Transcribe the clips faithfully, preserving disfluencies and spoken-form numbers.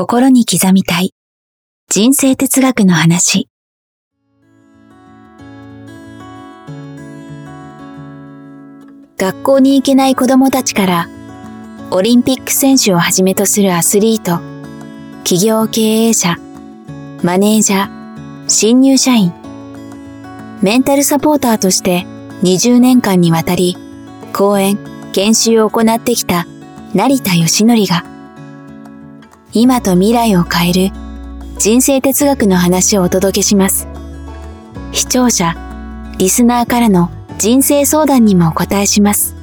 心に刻みたい人生哲学の話。学校に行けない子どもたちからオリンピック選手をはじめとするアスリート、企業経営者、マネージャー、新入社員、メンタルサポーターとしてにじゅうねんかんにわたり講演・研修を行ってきた成田義則が今と未来を変える人生哲学の話をお届けします。視聴者、リスナーからの人生相談にもお答えします。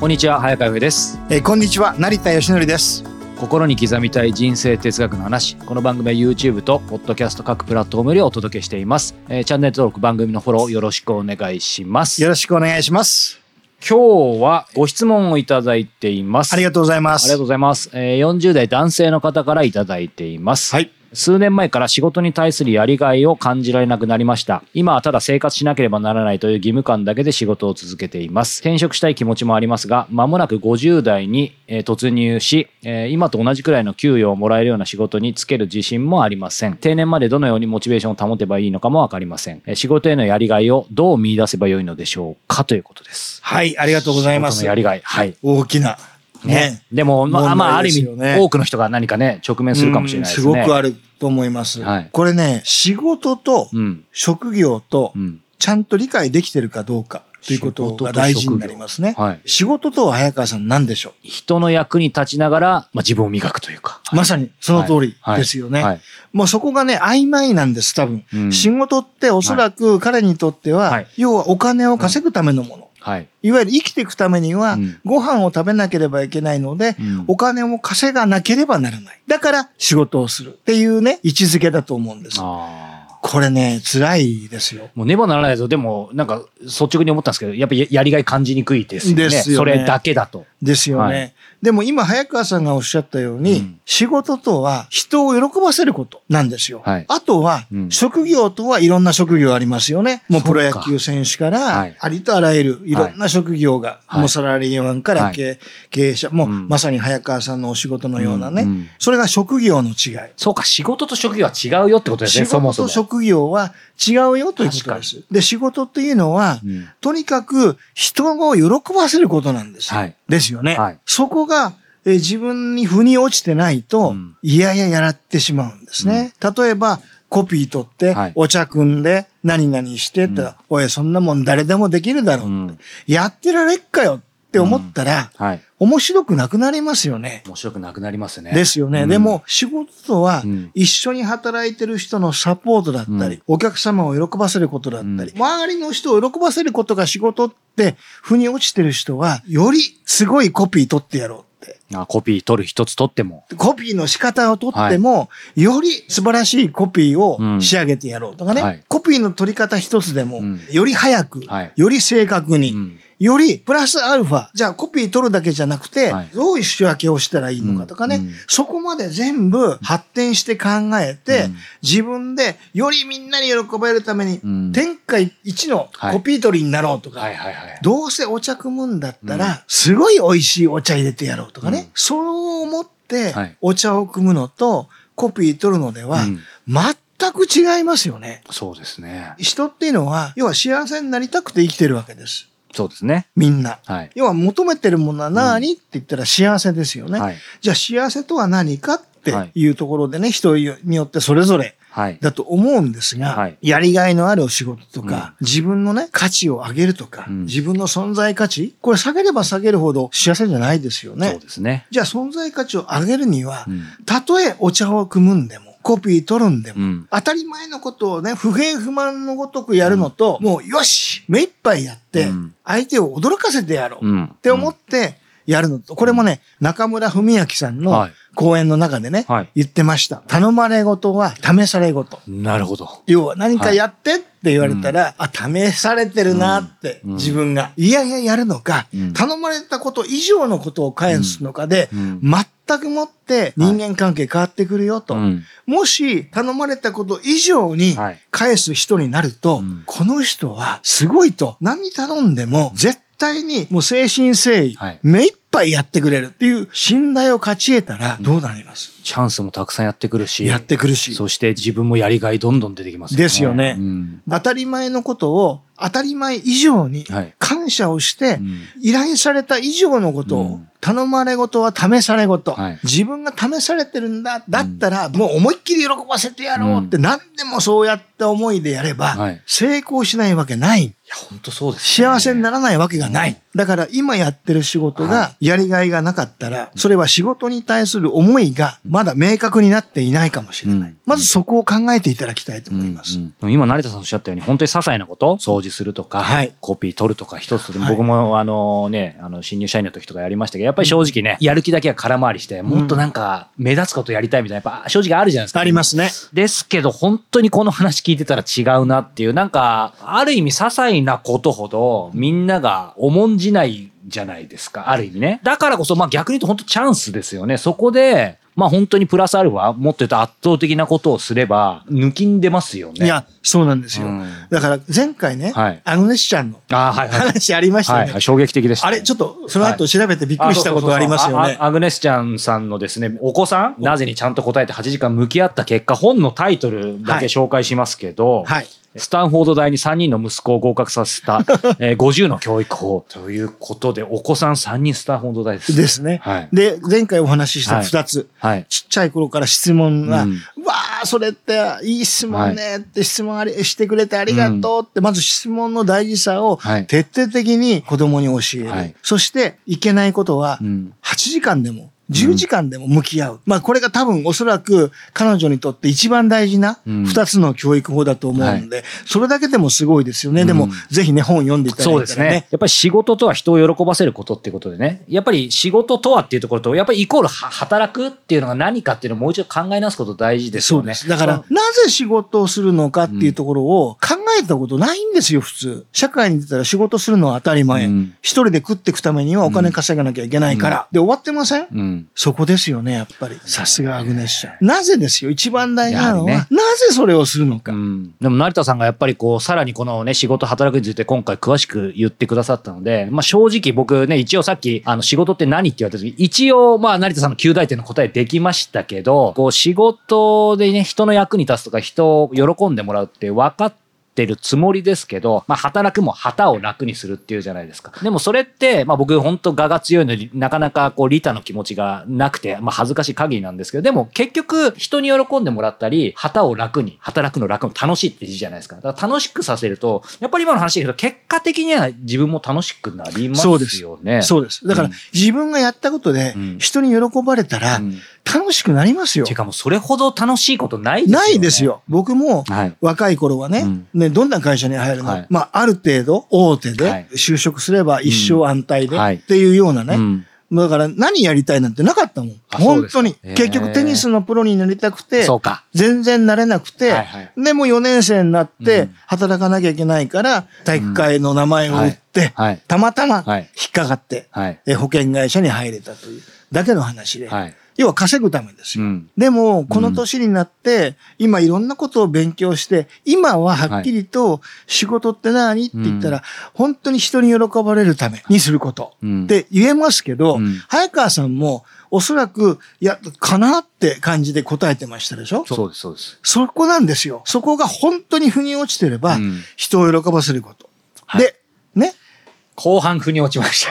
こんにちは、早川由恵です。えー、こんにちは、成田義則です。心に刻みたい人生哲学の話。この番組は YouTube と Podcast 各プラットフォームでお届けしています。えー、チャンネル登録、番組のフォローよろしくお願いします。よろしくお願いします。今日はご質問をいただいています。ありがとうございます。ありがとうございます。えー、よんじゅうだい男性の方からいただいています。はい。数年前から仕事に対するやりがいを感じられなくなりました。今はただ生活しなければならないという義務感だけで仕事を続けています。転職したい気持ちもありますが、間もなくごじゅうだいに突入し、今と同じくらいの給与をもらえるような仕事に就ける自信もありません。定年までどのようにモチベーションを保てばいいのかもわかりません。仕事へのやりがいをどう見出せばよいのでしょうかということです。はい、ありがとうございます。仕事のやりがい。はい。大きな。ね、でも、まあ、まあ、ある意味、多くの人が何かね、直面するかもしれないですね。すごくあると思います。はい、これね、仕事と職業と、ちゃんと理解できてるかどうかということが大事になりますね。はい、仕事とは早川さん何でしょう？人の役に立ちながら、まあ、自分を磨くというか。はい、まさにその通りですよね。はいはいはい、もうそこがね、曖昧なんです、多分。うん、仕事っておそらく彼にとっては、はい、要はお金を稼ぐためのもの。うんはい、いわゆる生きていくためには、うん、ご飯を食べなければいけないので、うん、お金を稼がなければならない。だから仕事をするっていうね、位置づけだと思うんです。あこれね、辛いですよ。もうねばならないぞ。でも、なんか率直に思ったんですけど、やっぱりやりがい感じにくいですよね。ですよね。それだけだと。ですよね。はい、でも今、早川さんがおっしゃったように、うん、仕事とは人を喜ばせることなんですよ。はい、あとは、うん、職業とはいろんな職業ありますよね。もうプロ野球選手から、はい、ありとあらゆるいろんな職業が、はい、もうサラリーマンから、はい、経営者、もう、うん、まさに早川さんのお仕事のようなね、うんうん。それが職業の違い。そうか、仕事と職業は違うよってことですね、そもそも。仕事と職業は違うよということです。で、仕事っていうのは、うん、とにかく人を喜ばせることなんですよ。はいですよね。はい、そこが、えー、自分に腑に落ちてないと、うん、いやいややらってしまうんですね。うん、例えば、コピー取って、はい、お茶組んで、何々してって、うん、おい、そんなもん誰でもできるだろうって、うん、やってられっかよって思ったら、うんはい、面白くなくなりますよね。面白くなくなりますね。ですよね。うん、でも、仕事とは、うん、一緒に働いてる人のサポートだったり、うん、お客様を喜ばせることだったり、うん、周りの人を喜ばせることが仕事って、腑に落ちてる人は、よりすごいコピー取ってやろう。あコピー取る一つ取っても。コピーの仕方を取っても、はい、より素晴らしいコピーを仕上げてやろうとかね。うんはい、コピーの取り方一つでも、うん、より早く、はい、より正確に、うん、よりプラスアルファ。じゃあコピー取るだけじゃなくて、はい、どういう仕分けをしたらいいのかとかね。うん、そこまで全部発展して考えて、うん、自分でよりみんなに喜ばれるために、うん、天下一のコピー取りになろうとか、はいはいはいはい、どうせお茶組むんだったら、うん、すごい美味しいお茶入れてやろうとかね。うん、そう思ってお茶を汲むのとコピー取るのでは全く違いますよね。うん、そうですね。人っていうのは要は幸せになりたくて生きてるわけです。そうですね。みんな。はい、要は求めてるものは何、うん、って言ったら幸せですよね。はい、じゃあ幸せとは何かっていうところでね、人によってそれぞれだと思うんですが、はい、やりがいのあるお仕事とか、うん、自分のね、価値を上げるとか、うん、自分の存在価値、これ下げれば下げるほど幸せじゃないですよね。そうですね。じゃあ存在価値を上げるには、うん、たとえお茶を汲むんでも、コピー取るんでも、うん、当たり前のことをね、不平不満のごとくやるのと、うん、もうよし、目いっぱいやって、うん、相手を驚かせてやろう、うん、って思ってやるのと、これもね、中村文明さんの、はい、講演の中でね、はい、言ってました。頼まれ事は試され事。なるほど。要は何かやってって言われたら、はいうん、あ、試されてるなって、うん、自分が。いやいややるのか、うん、頼まれたこと以上のことを返すのかで、うんうん、全くもって人間関係変わってくるよと。はい、もし頼まれたこと以上に返す人になると、はい、この人はすごいと。何頼んでも絶対にもう精神誠意、はい、目いっぱいぱいやってくれるっていう信頼を勝ち得たらどうなります、うん、チャンスもたくさんやってくるしやってくるし、そして自分もやりがいどんどん出てきますよね。ですよね、うん、当たり前のことを当たり前以上に感謝をして、はいうん、依頼された以上のことを、うん、頼まれ事は試され事、はい、自分が試されてるんだだったら、うん、もう思いっきり喜ばせてやろうって、うん、何でもそうやった思いでやれば、はい、成功しないわけない。いや本当そうです、ね、幸せにならないわけがない、うん、だから今やってる仕事がやりがいがなかったら、はい、それは仕事に対する思いがまだ明確になっていないかもしれない、うん、まずそこを考えていただきたいと思います、うんうん、今成田さんおっしゃったように本当に些細なこと掃除するとか、はい、コピー取るとか一つで、はい、僕もあのねあの新入社員の時とかやりましたけどやっぱり正直ね、うん、やる気だけは空回りしてもっとなんか目立つことやりたいみたいなやっぱ正直あるじゃないですか。ありますね。ですけど本当にこの話聞いてたら違うなっていうなんかある意味些細なことほどみんなが重んじないじゃないですかある意味ね。だからこそまあ逆に言うと本当チャンスですよね。そこでまあ本当にプラスアルファもっと言うと圧倒的なことをすれば抜きんでますよね。いやそうなんですよ、うん、だから前回ね、はい、アグネスちゃんの話ありましたね、はいはいはい、衝撃的でした、ね、あれちょっとその後調べてびっくりしたことありますよね。アグネスちゃんさんのですねお子さんなぜにちゃんと答えてはちじかん向き合った結果本のタイトルだけ紹介しますけど、はいはいスタンフォード大にさんにんの息子を合格させたごじゅうの教育法ということでお子さんさんにんスタンフォード大です。ですね、はい。で、前回お話ししたふたつ、はいはい、ちっちゃい頃から質問が、うん、わーそれっていい質問ねって質問ありしてくれてありがとうって、うん、まず質問の大事さを徹底的に子供に教える、はい、そしていけないことははちじかんでもじゅうじかんでも向き合う、うん、まあこれが多分おそらく彼女にとって一番大事な二つの教育法だと思うので、うんはい、それだけでもすごいですよね、うん、でもぜひね本読んでいただいたらね。そうですねやっぱり仕事とは人を喜ばせることっていうことでねやっぱり仕事とはっていうところとやっぱりイコール働くっていうのが何かっていうのをもう一度考え直すこと大事ですよね。そうですだからなぜ仕事をするのかっていうところを考えたことないんですよ普通。社会に出たら仕事するのは当たり前、うん、一人で食っていくためにはお金稼がなきゃいけないから、うん、で終わってません、うんそこですよねやっぱりさすがアグネスちゃん。なぜですよ一番大事なのは、ね、なぜそれをするのか、うん、でも成田さんがやっぱりこうさらにこのね仕事働くについて今回詳しく言ってくださったので、まあ、正直僕ね一応さっきあの仕事って何って言われた時一応まあ成田さんの及第点の答えできましたけどこう仕事でね人の役に立つとか人を喜んでもらうって分かっててるつもりですけど、まあ、働くも旗を楽にするっていうじゃないですか。でもそれって、まあ、僕本当我が強いのでなかなかこう利他の気持ちがなくて、まあ、恥ずかしい限りなんですけどでも結局人に喜んでもらったり旗を楽に働くの楽に楽しいって字じゃないですか。だから楽しくさせるとやっぱり今の話だけど結果的には自分も楽しくなりますよね。そうです。そうです。だから、うん、自分がやったことで人に喜ばれたら、うんうん楽しくなりますよ。てかもうそれほど楽しいことないですよね。ないですよ。僕も若い頃はね、はいうん、ねどんな会社に入るの、はい、まあある程度大手で就職すれば一生安泰で、はい、っていうようなね、うん、だから何やりたいなんてなかったもん。本当に結局テニスのプロになりたくて全然なれなくて、はいはい、でもうよねん生になって働かなきゃいけないから体育会の名前を売って、うんはい、たまたま引っかかって、はい、保険会社に入れたというだけの話で、はい要は稼ぐためですよ、うん、でもこの年になって今いろんなことを勉強して今ははっきりと仕事って何って言ったら本当に人に喜ばれるためにすることって言えますけど、うん、早川さんもおそらくいやかなって感じで答えてましたでしょ。そうですそうです。そこなんですよ。そこが本当に腑に落ちてれば人を喜ばせること、うん、で、はい、ね後半腑に落ちまし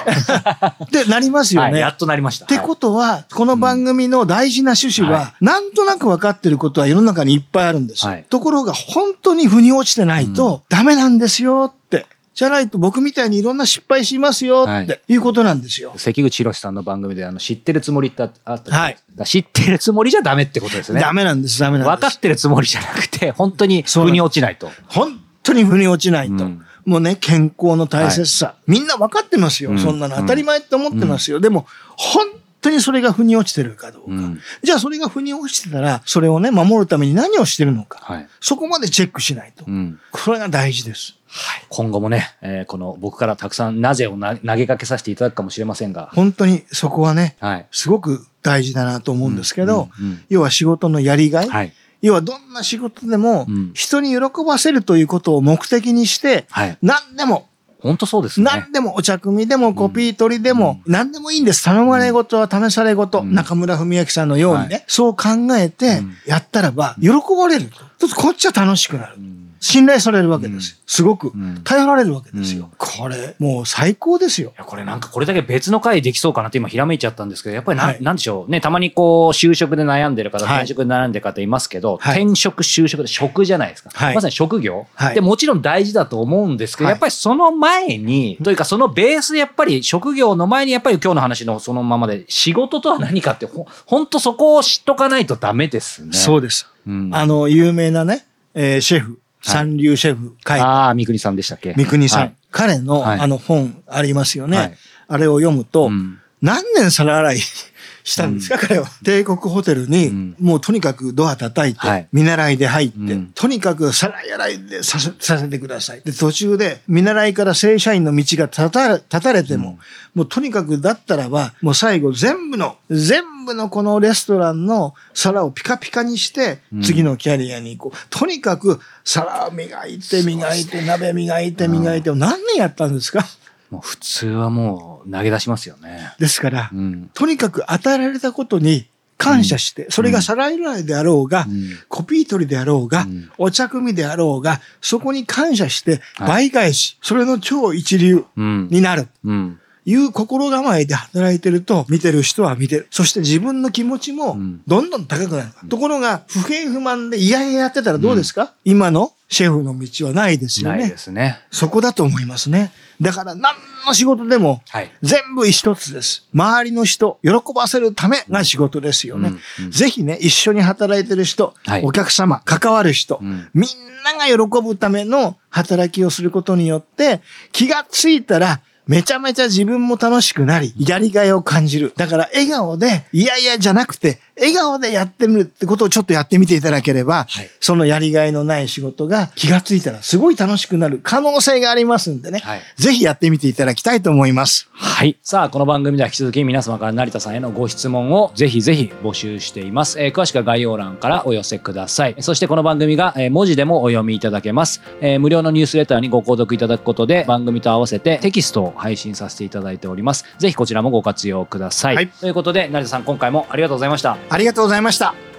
た。ってなりますよね、はい。やっとなりました。ってことは、はい、この番組の大事な趣旨は、はい、なんとなく分かってることは世の中にいっぱいあるんです、はい、ところが本当に腑に落ちてないと、うん、ダメなんですよって。じゃないと僕みたいにいろんな失敗しますよっていうことなんですよ。はい、関口宏さんの番組であの知ってるつもりってあったじゃないですか。はい、知ってるつもりじゃダメってことですね。ダメなんです、ダメなんです。分かってるつもりじゃなくて、本当に腑に落ちないと。本当に腑に落ちないと。うんもうね、健康の大切さ、はい。みんな分かってますよ。うん、そんなの当たり前って思ってますよ。うん、でも、本当にそれが腑に落ちてるかどうか。うん、じゃあ、それが腑に落ちてたら、それをね、守るために何をしてるのか。はい、そこまでチェックしないと。うん、これが大事です。はい、今後もね、えー、この僕からたくさんなぜをな投げかけさせていただくかもしれませんが。本当にそこはね、はい、すごく大事だなと思うんですけど、うんうんうん、要は仕事のやりがい。はい要はどんな仕事でも人に喜ばせるということを目的にして何でも本当そうですね。何でもお茶組でもコピー取りでも、うん、何でもいいんです。頼まれ事は試され事、うん、中村文明さんのようにね、はい、そう考えてやったらば喜ばれる。ちょっとこっちは楽しくなる。信頼されるわけですよ。すごく頼られるわけですよ。うん、これもう最高ですよ。いやこれなんかこれだけ別の回できそうかなって今ひらめいちゃったんですけど、やっぱり な,、はい、なんでしょうね。たまにこう就職で悩んでる方、転職で悩んでる方いますけど、はい、転職就職で職じゃないですか。はい、まさに職業、はい、でもちろん大事だと思うんですけど、はい、やっぱりその前にというかそのベースでやっぱり職業の前にやっぱり今日の話のそのままで仕事とは何かってほ本当そこを知っとかないとダメですね。そうです。うん、あの有名なね、えー、シェフ。三流シェフ会。ああ、三國さんでしたっけ？三國さん。はい、彼の、はい、あの本ありますよね。はい、あれを読むと、うん、何年皿洗いしたんですか、うん、彼は。帝国ホテルに、うん、もうとにかくドア叩いて、はい、見習いで入って、うん、とにかく皿洗いでさせ、させてください。で、途中で見習いから正社員の道が立た、立たれても、うん、もうとにかくだったらば、もう最後全部の、全部のこのレストランの皿をピカピカにして次のキャリアに行こう、うん、とにかく皿を磨いて磨いて鍋磨いて磨いてを何年やったんですか。もう普通はもう投げ出しますよね。ですから、うん、とにかく与えられたことに感謝して、うん、それが皿洗いであろうが、うん、コピー取りであろうが、うん、お茶組であろうがそこに感謝して倍返し、はい、それの超一流になる、うんうん、いう心構えで働いてると、見てる人は見てる。そして自分の気持ちもどんどん高くなる。うん、ところが、不平不満で嫌々やってたらどうですか、うん、今のシェフの道はないですよね。ないですね。そこだと思いますね。だから何の仕事でも、全部一つです。はい、周りの人、喜ばせるためが仕事ですよね。うんうん、ぜひね、一緒に働いてる人、はい、お客様、関わる人、うん、みんなが喜ぶための働きをすることによって、気がついたら、めちゃめちゃ自分も楽しくなり、やりがいを感じる。だから笑顔で、いやいやじゃなくて、笑顔でやってみるってことをちょっとやってみていただければ、はい、そのやりがいのない仕事が気がついたらすごい楽しくなる可能性がありますんでね、はい、ぜひやってみていただきたいと思います。はい。さあ、この番組では引き続き皆様から成田さんへのご質問をぜひぜひ募集しています。えー、詳しくは概要欄からお寄せください。そしてこの番組が文字でもお読みいただけます。えー、無料のニュースレターにご購読いただくことで番組と合わせてテキストを配信させていただいております。ぜひこちらもご活用ください、はい、ということで成田さん今回もありがとうございました。ありがとうございました。